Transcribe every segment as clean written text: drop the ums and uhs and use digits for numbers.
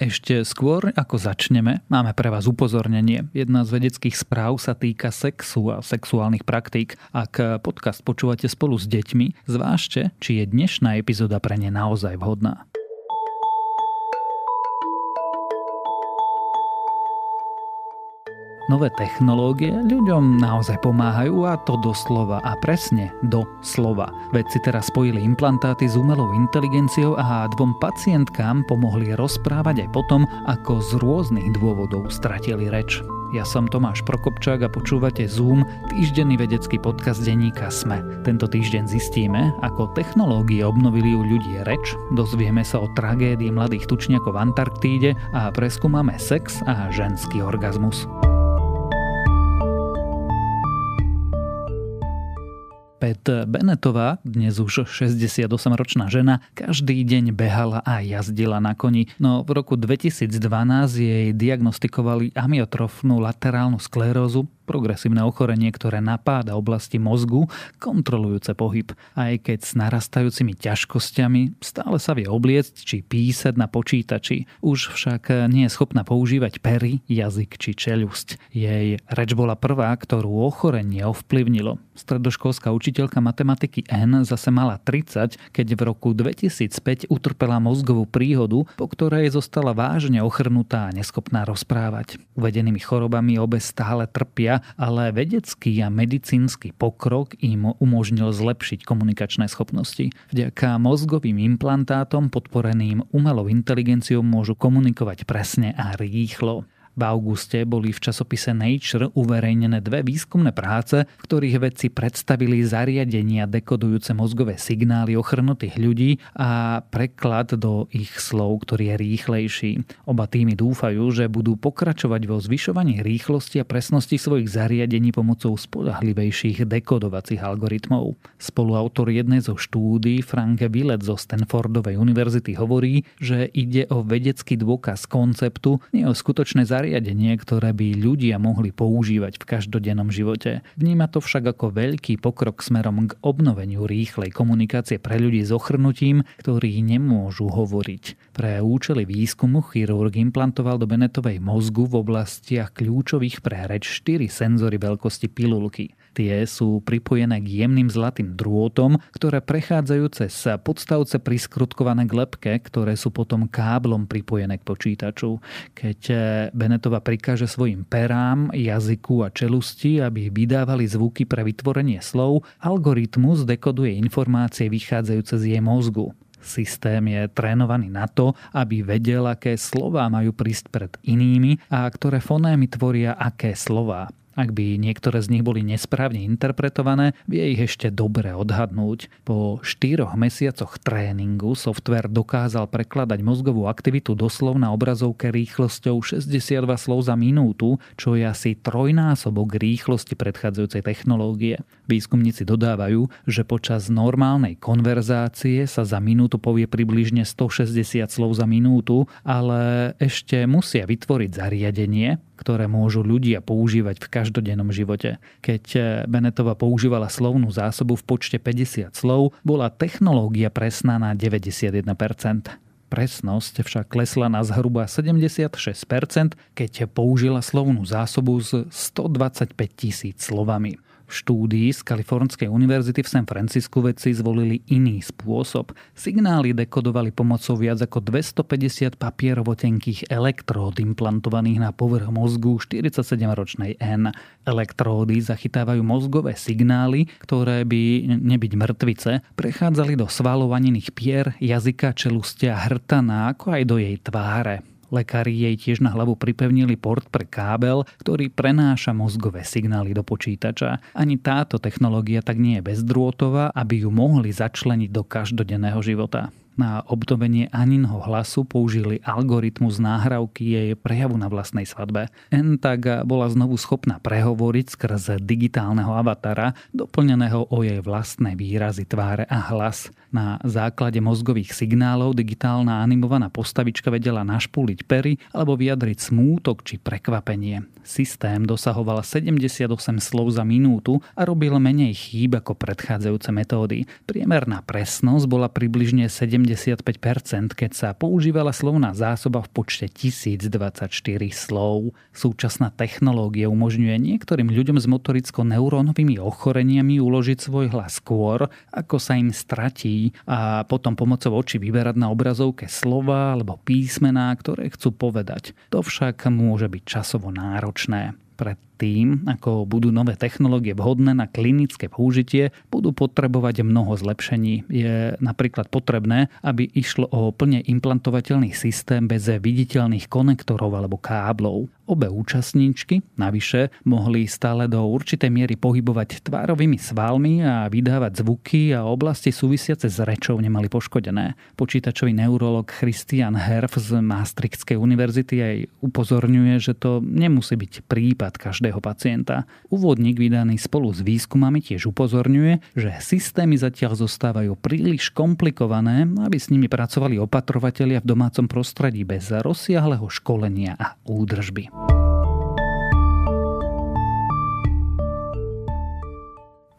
Ešte skôr, ako začneme, máme pre vás upozornenie. Jedna z vedeckých správ sa týka sexu a sexuálnych praktík. Ak podcast počúvate spolu s deťmi, zvážte, či je dnešná epizóda pre ne naozaj vhodná. Nové technológie ľuďom naozaj pomáhajú, a to doslova a presne do slova. Vedci teraz spojili implantáty s umelou inteligenciou a dvom pacientkám pomohli rozprávať aj potom, ako z rôznych dôvodov stratili reč. Ja som Tomáš Prokopčák a počúvate Zoom, týždenný vedecký podcast denníka SME. Tento týždeň zistíme, ako technológie obnovili u ľudí reč, dozvieme sa o tragédii mladých tučniakov v Antarktíde a preskúmame sex a ženský orgazmus. Pat Bennettová, dnes už 68-ročná žena, každý deň behala a jazdila na koni, no v roku 2012 jej diagnostikovali amyotrofnú laterálnu sklerózu, progresívne ochorenie, ktoré napáda oblasti mozgu, kontrolujúce pohyb. Aj keď s narastajúcimi ťažkosťami stále sa vie obliecť či písať na počítači, už však nie je schopná používať pery, jazyk či čeľusť. Jej reč bola prvá, ktorú ochorenie ovplyvnilo. Stredoškolská učiteľka matematiky N zase mala 30, keď v roku 2005 utrpela mozgovú príhodu, po ktorej zostala vážne ochrnutá a neschopná rozprávať. Uvedenými chorobami obe stále trpia, ale vedecký a medicínsky pokrok im umožnil zlepšiť komunikačné schopnosti. Vďaka mozgovým implantátom podporeným umelou inteligenciou môžu komunikovať presne a rýchlo. V auguste boli v časopise Nature uverejnené dve výskumné práce, v ktorých vedci predstavili zariadenia dekodujúce mozgové signály ochrnutých ľudí a preklad do ich slov, ktorý je rýchlejší. Oba týmy dúfajú, že budú pokračovať vo zvyšovaní rýchlosti a presnosti svojich zariadení pomocou spoľahlivejších dekodovacích algoritmov. Spoluautor jednej zo štúdií, Frank Willett zo Stanfordovej univerzity, hovorí, že ide o vedecký dôkaz konceptu, nie o skutočné zariadenie, ktoré by ľudia mohli používať v každodennom živote. Vníma to však ako veľký pokrok smerom k obnoveniu rýchlej komunikácie pre ľudí s ochrnutím, ktorí nemôžu hovoriť. Pre účely výskumu chirurg implantoval do Bennettovej mozgu v oblastiach kľúčových pre reč 4 senzory veľkosti pilulky. Tie sú pripojené k jemným zlatým drôtom, ktoré prechádzajú cez podstavce priskrutkované k lebke, ktoré sú potom káblom pripojené k počítaču. Keď Bennettová prikáže svojim perám, jazyku a čelusti, aby vydávali zvuky pre vytvorenie slov, algoritmus dekoduje informácie vychádzajúce z jej mozgu. Systém je trénovaný na to, aby vedel, aké slová majú prísť pred inými a ktoré fonémy tvoria aké slová. Ak by niektoré z nich boli nesprávne interpretované, vie ich ešte dobre odhadnúť. Po 4 mesiacoch tréningu softvér dokázal prekladať mozgovú aktivitu doslov na obrazovke rýchlosťou 62 slov za minútu, čo je asi 3-násobok rýchlosti predchádzajúcej technológie. Výskumníci dodávajú, že počas normálnej konverzácie sa za minútu povie približne 160 slov za minútu, ale ešte musia vytvoriť zariadenie, ktoré môžu ľudia používať v každodennom živote. Keď Bennettová používala slovnú zásobu v počte 50 slov, bola technológia presná na 91%. Presnosť však klesla na zhruba 76%, keď použila slovnú zásobu s 125 000 slovami. V štúdii z Kalifornskej univerzity v San Francisku vedci zvolili iný spôsob. Signály dekodovali pomocou viac ako 250 papierovo tenkých elektród implantovaných na povrch mozgu 47-ročnej N. Elektródy zachytávajú mozgové signály, ktoré by, nebyť mŕtvice, prechádzali do svalovanených pier, jazyka, čelustia, hrtana, ako aj do jej tváre. Lekári jej tiež na hlavu pripevnili port pre kábel, ktorý prenáša mozgové signály do počítača. Ani táto technológia tak nie je bezdrôtová, aby ju mohli začleniť do každodenného života. Na obnovenie Aninho hlasu použili algoritmus náhrávky jej prejavu na vlastnej svadbe. N tak bola znovu schopná prehovoriť skrze digitálneho avatara, doplneného o jej vlastné výrazy tváre a hlas. Na základe mozgových signálov digitálna animovaná postavička vedela našpúliť pery alebo vyjadriť smútok či prekvapenie. Systém dosahoval 78 slov za minútu a robil menej chýb ako predchádzajúce metódy. Priemerná presnosť bola približne 75%, keď sa používala slovná zásoba v počte 1024 slov. Súčasná technológia umožňuje niektorým ľuďom s motoricko-neurónovými ochoreniami uložiť svoj hlas skôr, ako sa im stratí, a potom pomocou očí vyberať na obrazovke slova alebo písmená, ktoré chcú povedať. To však môže byť časovo náročné. Pred tým, ako budú nové technológie vhodné na klinické použitie, budú potrebovať mnoho zlepšení. Je napríklad potrebné, aby išlo o plne implantovateľný systém bez viditeľných konektorov alebo káblov. Obe účastníčky navyše mohli stále do určitej miery pohybovať tvárovými svalmi a vydávať zvuky a oblasti súvisiace s rečou nemali poškodené. Počítačový neurolog Christian Herff z Maastrichtskej univerzity aj upozorňuje, že to nemusí byť prípad každého pacienta. Úvodník vydaný spolu s výskumami tiež upozorňuje, že systémy zatiaľ zostávajú príliš komplikované, aby s nimi pracovali opatrovatelia v domácom prostredí bez rozsiahleho školenia a údržby.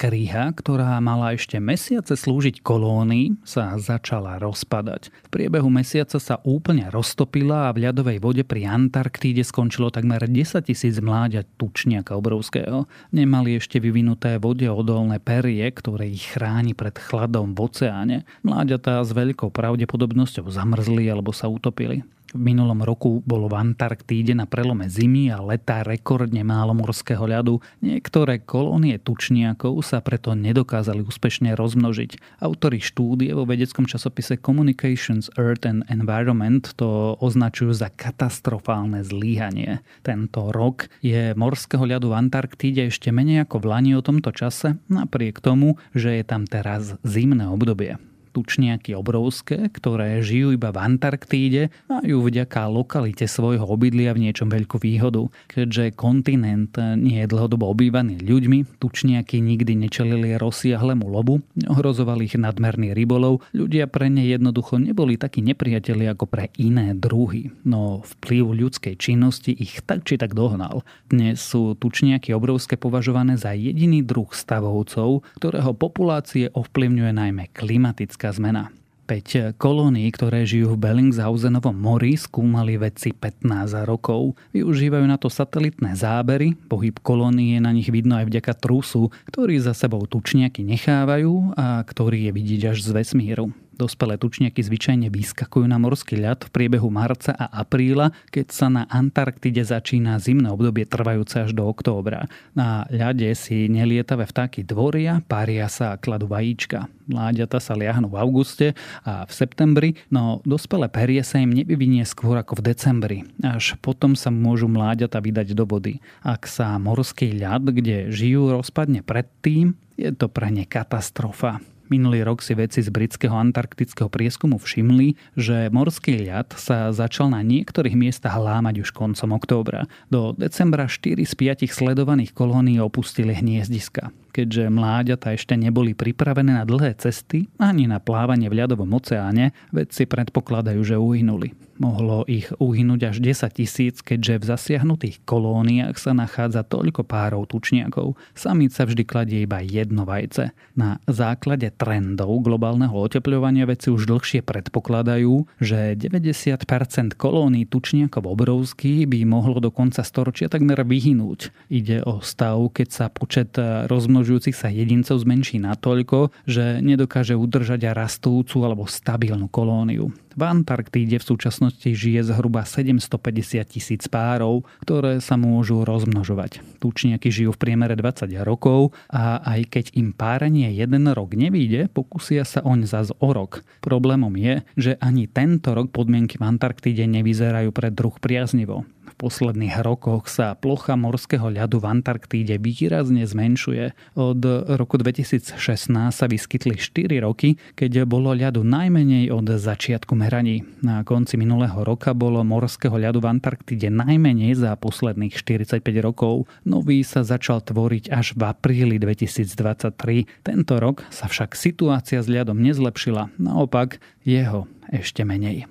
Kryha, ktorá mala ešte mesiace slúžiť kolónii, sa začala rozpadať. V priebehu mesiaca sa úplne roztopila a v ľadovej vode pri Antarktíde skončilo takmer 10 000 mláďat tučniaka obrovského. Nemali ešte vyvinuté vodeodolné perie, ktoré ich chráni pred chladom v oceáne. Mláďatá s veľkou pravdepodobnosťou zamrzli alebo sa utopili. V minulom roku bolo v Antarktíde na prelome zimy a leta rekordne málo morského ľadu. Niektoré kolónie tučniakov sa preto nedokázali úspešne rozmnožiť. Autori štúdie vo vedeckom časopise Communications, Earth and Environment to označujú za katastrofálne zlyhanie. Tento rok je morského ľadu v Antarktíde ešte menej ako v lani o tomto čase, napriek tomu, že je tam teraz zimné obdobie. Tučniaky obrovské, ktoré žijú iba v Antarktíde, majú vďaka lokalite svojho obydlia v niečom veľkú výhodu. Keďže kontinent nie je dlhodobo obývaný ľuďmi, tučniaky nikdy nečelili rozsiahlemu lovu, ohrozoval ich nadmerný rybolov, ľudia pre ne jednoducho neboli takí nepriatelia ako pre iné druhy. No vplyv ľudskej činnosti ich tak či tak dohnal. Dnes sú tučniaky obrovské považované za jediný druh stavovcov, ktorého populácie ovplyvňuje najmä klimatické zmena. 5 kolónií, ktoré žijú v Bellingshausenom mori, skúmali vedci 15 rokov. Využívajú na to satelitné zábery, pohyb kolónií je na nich vidno aj vďaka trusu, ktorý za sebou tučniaky nechávajú a ktorý je vidieť až z vesmíru. Dospelé tučniaky zvyčajne vyskakujú na morský ľad v priebehu marca a apríla, keď sa na Antarktide začína zimné obdobie trvajúce až do októbra. Na ľade si nelietavé vtáky dvoria, pária sa a kladú vajíčka. Mláďata sa liahnu v auguste a v septembri, no dospelé perie sa im nevyvinie skôr ako v decembri. Až potom sa môžu mláďata vydať do vody. Ak sa morský ľad, kde žijú, rozpadne predtým, je to pre ne katastrofa. Minulý rok si vedci z britského antarktického prieskumu všimli, že morský ľad sa začal na niektorých miestach lámať už koncom októbra. Do decembra 4 z 5 sledovaných kolónií opustili hniezdiska. Keďže mláďata ešte neboli pripravené na dlhé cesty ani na plávanie v ľadovom oceáne, vedci predpokladajú, že uhynuli. Mohlo ich uhynúť až 10 000, keďže v zasiahnutých kolóniách sa nachádza toľko párov tučniakov. Samica vždy kladie iba jedno vajce. Na základe trendov globálneho otepľovania vedci už dlhšie predpokladajú, že 90% kolónií tučniakov obrovských by mohlo do konca storočia takmer vyhynúť. Ide o stav, keď sa počet rozmnožujúcich sa jedincov zmenší natoľko, že nedokáže udržať a rastúcu alebo stabilnú kolóniu. V Antarktíde v súčasnosti žije zhruba 750 000 párov, ktoré sa môžu rozmnožovať. Tučniaky žijú v priemere 20 rokov a aj keď im párenie jeden rok nevyjde, pokusia sa oň zas o rok. Problémom je, že ani tento rok podmienky v Antarktíde nevyzerajú pre druh priaznivo. V posledných rokoch sa plocha morského ľadu v Antarktíde výrazne zmenšuje. Od roku 2016 sa vyskytli 4 roky, keď bolo ľadu najmenej od začiatku meraní. Na konci minulého roka bolo morského ľadu v Antarktíde najmenej za posledných 45 rokov. Nový sa začal tvoriť až v apríli 2023. Tento rok sa však situácia s ľadom nezlepšila. Naopak, jeho ešte menej.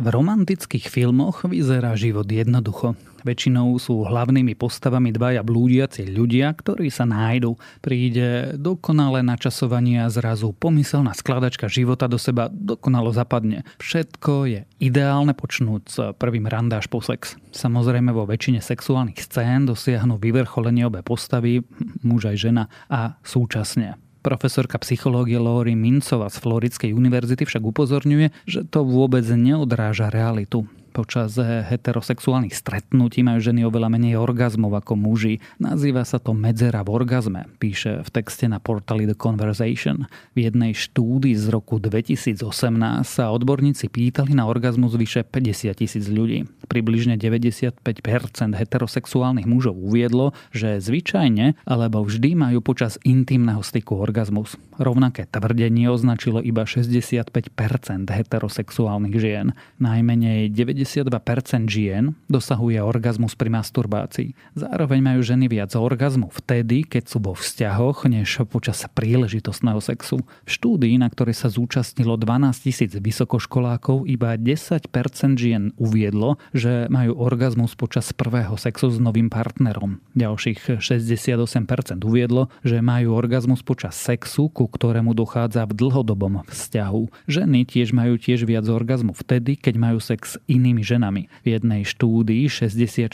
V romantických filmoch vyzerá život jednoducho. Väčšinou sú hlavnými postavami dvaja blúdiaci ľudia, ktorí sa nájdu. Príde dokonale načasovanie a zrazu pomyselná skladačka života do seba dokonalo zapadne. Všetko je ideálne počnúť s prvým rande až po sex. Samozrejme vo väčšine sexuálnych scén dosiahnu vyvrcholenie obe postavy, muž aj žena, a súčasne. Profesorka psychológie Lori Mincová z Floridskej univerzity však upozorňuje, že to vôbec neodráža realitu. Počas heterosexuálnych stretnutí majú ženy oveľa menej orgazmov ako muži. Nazýva sa to medzera v orgazme, píše v texte na portáli The Conversation. V jednej štúdii z roku 2018 sa odborníci pýtali na orgazmus vyše 50 000 ľudí. Približne 95% heterosexuálnych mužov uviedlo, že zvyčajne alebo vždy majú počas intimného styku orgazmus. Rovnaké tvrdenie označilo iba 65% heterosexuálnych žien. Najmenej 92% žien dosahuje orgazmus pri masturbácii. Zároveň majú ženy viac orgazmu vtedy, keď sú vo vzťahoch, než počas príležitostného sexu. V štúdii, na ktorej sa zúčastnilo 12 000 vysokoškolákov, iba 10% žien uviedlo, že majú orgazmus počas prvého sexu s novým partnerom. Ďalších 68% uviedlo, že majú orgazmus počas sexu, ku ktorému dochádza v dlhodobom vzťahu. Ženy majú tiež viac orgazmu vtedy, keď majú sex iný ženami. V jednej štúdii 64%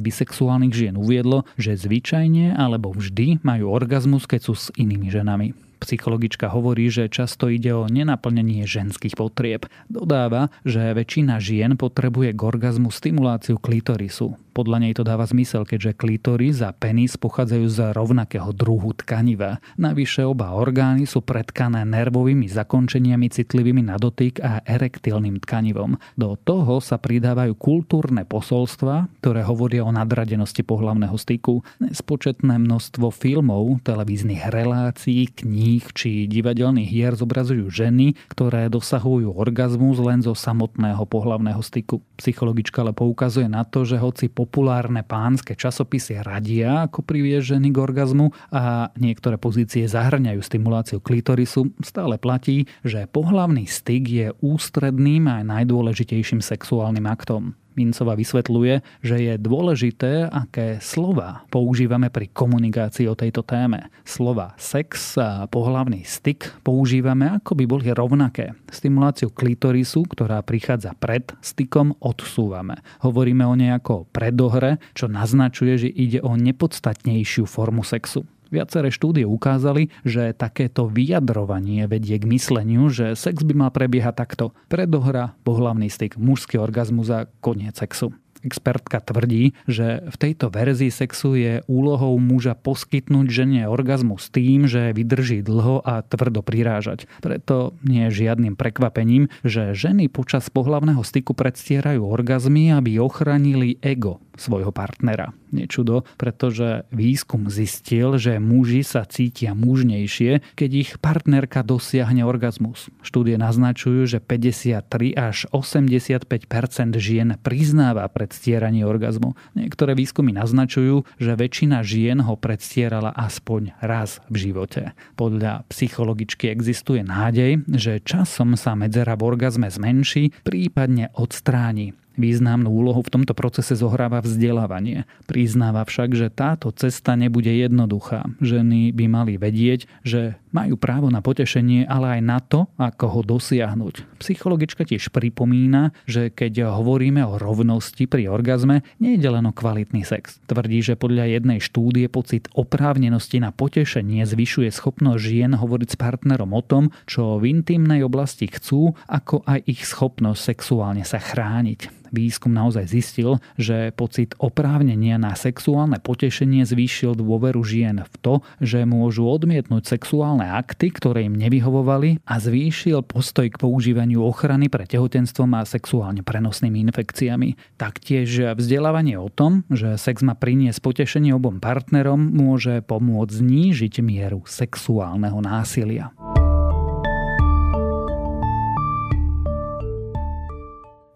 bisexuálnych žien uviedlo, že zvyčajne alebo vždy majú orgazmus, keď sú s inými ženami. Psychologička hovorí, že často ide o nenaplnenie ženských potrieb. Dodáva, že väčšina žien potrebuje k orgazmu stimuláciu klitorisu. Podľa nej to dáva zmysel, keďže klitoris a penis pochádzajú z rovnakého druhu tkaniva. Navyše oba orgány sú pretkané nervovými zakončeniami citlivými na dotyk a erektilným tkanivom. Do toho sa pridávajú kultúrne posolstva, ktoré hovoria o nadradenosti pohlavného styku. Nespočetné množstvo filmov, televíznych relácií, kníh či divadelných hier zobrazujú ženy, ktoré dosahujú orgazmus len zo samotného pohlavného styku. Psychologička ale poukazuje na to, že hoci populárne pánske časopisy radia, ako priviesť ženy k orgazmu a niektoré pozície zahrňajú stimuláciu klitorisu, stále platí, že pohlavný styk je ústredným a najdôležitejším sexuálnym aktom. Mincová vysvetľuje, že je dôležité, aké slova používame pri komunikácii o tejto téme. Slova sex a pohlavný styk používame, ako by boli rovnaké. Stimuláciu klitorisu, ktorá prichádza pred stykom, odsúvame. Hovoríme o nejako predohre, čo naznačuje, že ide o nepodstatnejšiu formu sexu. Viaceré štúdie ukázali, že takéto vyjadrovanie vedie k mysleniu, že sex by mal prebiehať takto. Predohra, pohlavný styk, mužský orgazmus a koniec sexu. Expertka tvrdí, že v tejto verzii sexu je úlohou muža poskytnúť žene orgazmus tým, že vydrží dlho a tvrdo prirážať. Preto nie je žiadnym prekvapením, že ženy počas pohlavného styku predstierajú orgazmy, aby ochránili ego svojho partnera. Nečudo, pretože výskum zistil, že muži sa cítia mužnejšie, keď ich partnerka dosiahne orgazmus. Štúdie naznačujú, že 53 až 85% žien priznáva predstieranie orgazmu. Niektoré výskumy naznačujú, že väčšina žien ho predstierala aspoň raz v živote. Podľa psychologičky existuje nádej, že časom sa medzera v orgazme zmenší, prípadne odstráni. Významnú úlohu v tomto procese zohráva vzdelávanie. Priznáva však, že táto cesta nebude jednoduchá. Ženy by mali vedieť, že majú právo na potešenie, ale aj na to, ako ho dosiahnuť. Psychologička tiež pripomína, že keď hovoríme o rovnosti pri orgazme, nejde len o kvalitný sex. Tvrdí, že podľa jednej štúdie pocit oprávnenosti na potešenie zvyšuje schopnosť žien hovoriť s partnerom o tom, čo v intimnej oblasti chcú, ako aj ich schopnosť sexuálne sa chrániť. výskum naozaj zistil, že pocit oprávnenia na sexuálne potešenie zvýšil dôveru žien v to, že môžu odmietnúť sexuálne akty, ktoré im nevyhovovali, a zvýšil postoj k používaniu ochrany pre tehotenstvom a sexuálne prenosnými infekciami. Taktiež vzdelávanie o tom, že sex má priniesť potešenie obom partnerom, môže pomôcť znížiť mieru sexuálneho násilia.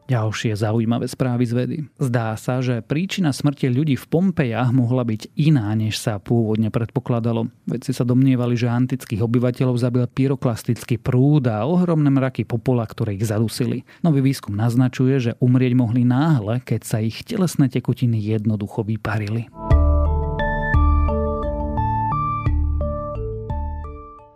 Ďalšie zaujímavé správy z vedy. Zdá sa, že príčina smrti ľudí v Pompejach mohla byť iná, než sa pôvodne predpokladalo. Vedci sa domnievali, že antických obyvateľov zabil pyroklastický prúd a ohromné mraky popola, ktoré ich zadusili. Nový výskum naznačuje, že umrieť mohli náhle, keď sa ich telesné tekutiny jednoducho vyparili.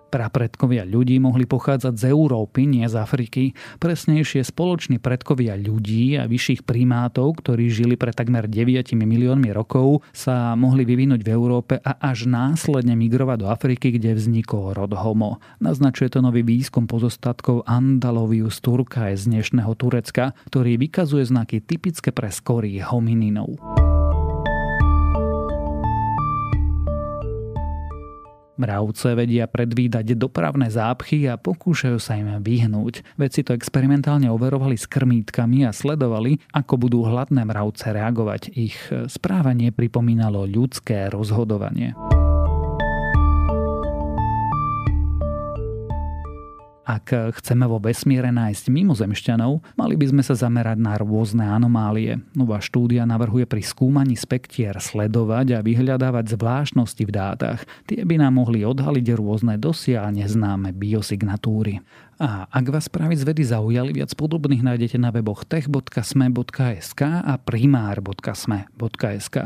Prapredkovia ľudí mohli pochádzať z Európy, nie z Afriky. Presnejšie spoloční predkovia ľudí a vyšších primátov, ktorí žili pred takmer 9 miliónmi rokov, sa mohli vyvinúť v Európe a až následne migrovať do Afriky, kde vznikol rod Homo. Naznačuje to nový výskum pozostatkov Andalovius Turcae z dnešného Turecka, ktorý vykazuje znaky typické pre skorých homininov. Mravce vedia predvídať dopravné zápchy a pokúšajú sa im vyhnúť. Vedci to experimentálne overovali s krmítkami a sledovali, ako budú hladné mravce reagovať. Ich správanie pripomínalo ľudské rozhodovanie. Ak chceme vo vesmíre nájsť mimozemšťanov, mali by sme sa zamerať na rôzne anomálie. Nová štúdia navrhuje pri skúmaní spektier sledovať a vyhľadávať zvláštnosti v dátach. Tie by nám mohli odhaliť rôzne dosiaľ neznáme biosignatúry. A ak vás práve z vedy zaujali, viac podobných nájdete na weboch tech.sme.sk a primar.sme.sk.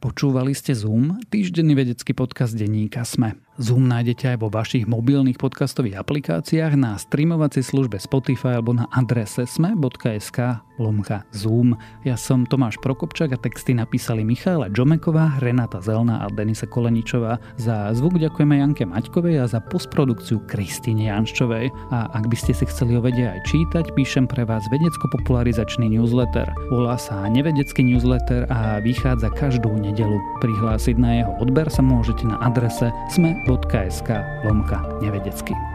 Počúvali ste Zoom, týždenný vedecký podcast denníka SME. Zoom nájdete aj vo vašich mobilných podcastových aplikáciách, na streamovacej službe Spotify alebo na adrese sme.sk/Zoom. Ja som Tomáš Prokopčák a texty napísali Michaela Džomeková, Renata Zelná a Denisa Koleničová. Za zvuk ďakujeme Janke Maťkovej a za postprodukciu Kristíne Janščovej. A ak by ste si chceli o vede aj čítať, píšem pre vás vedecko-popularizačný newsletter. Volá sa Nevedecký newsletter a vychádza každú nedeľu. Prihlásiť na jeho odber sa môžete na adrese sme.sk/nevedecky.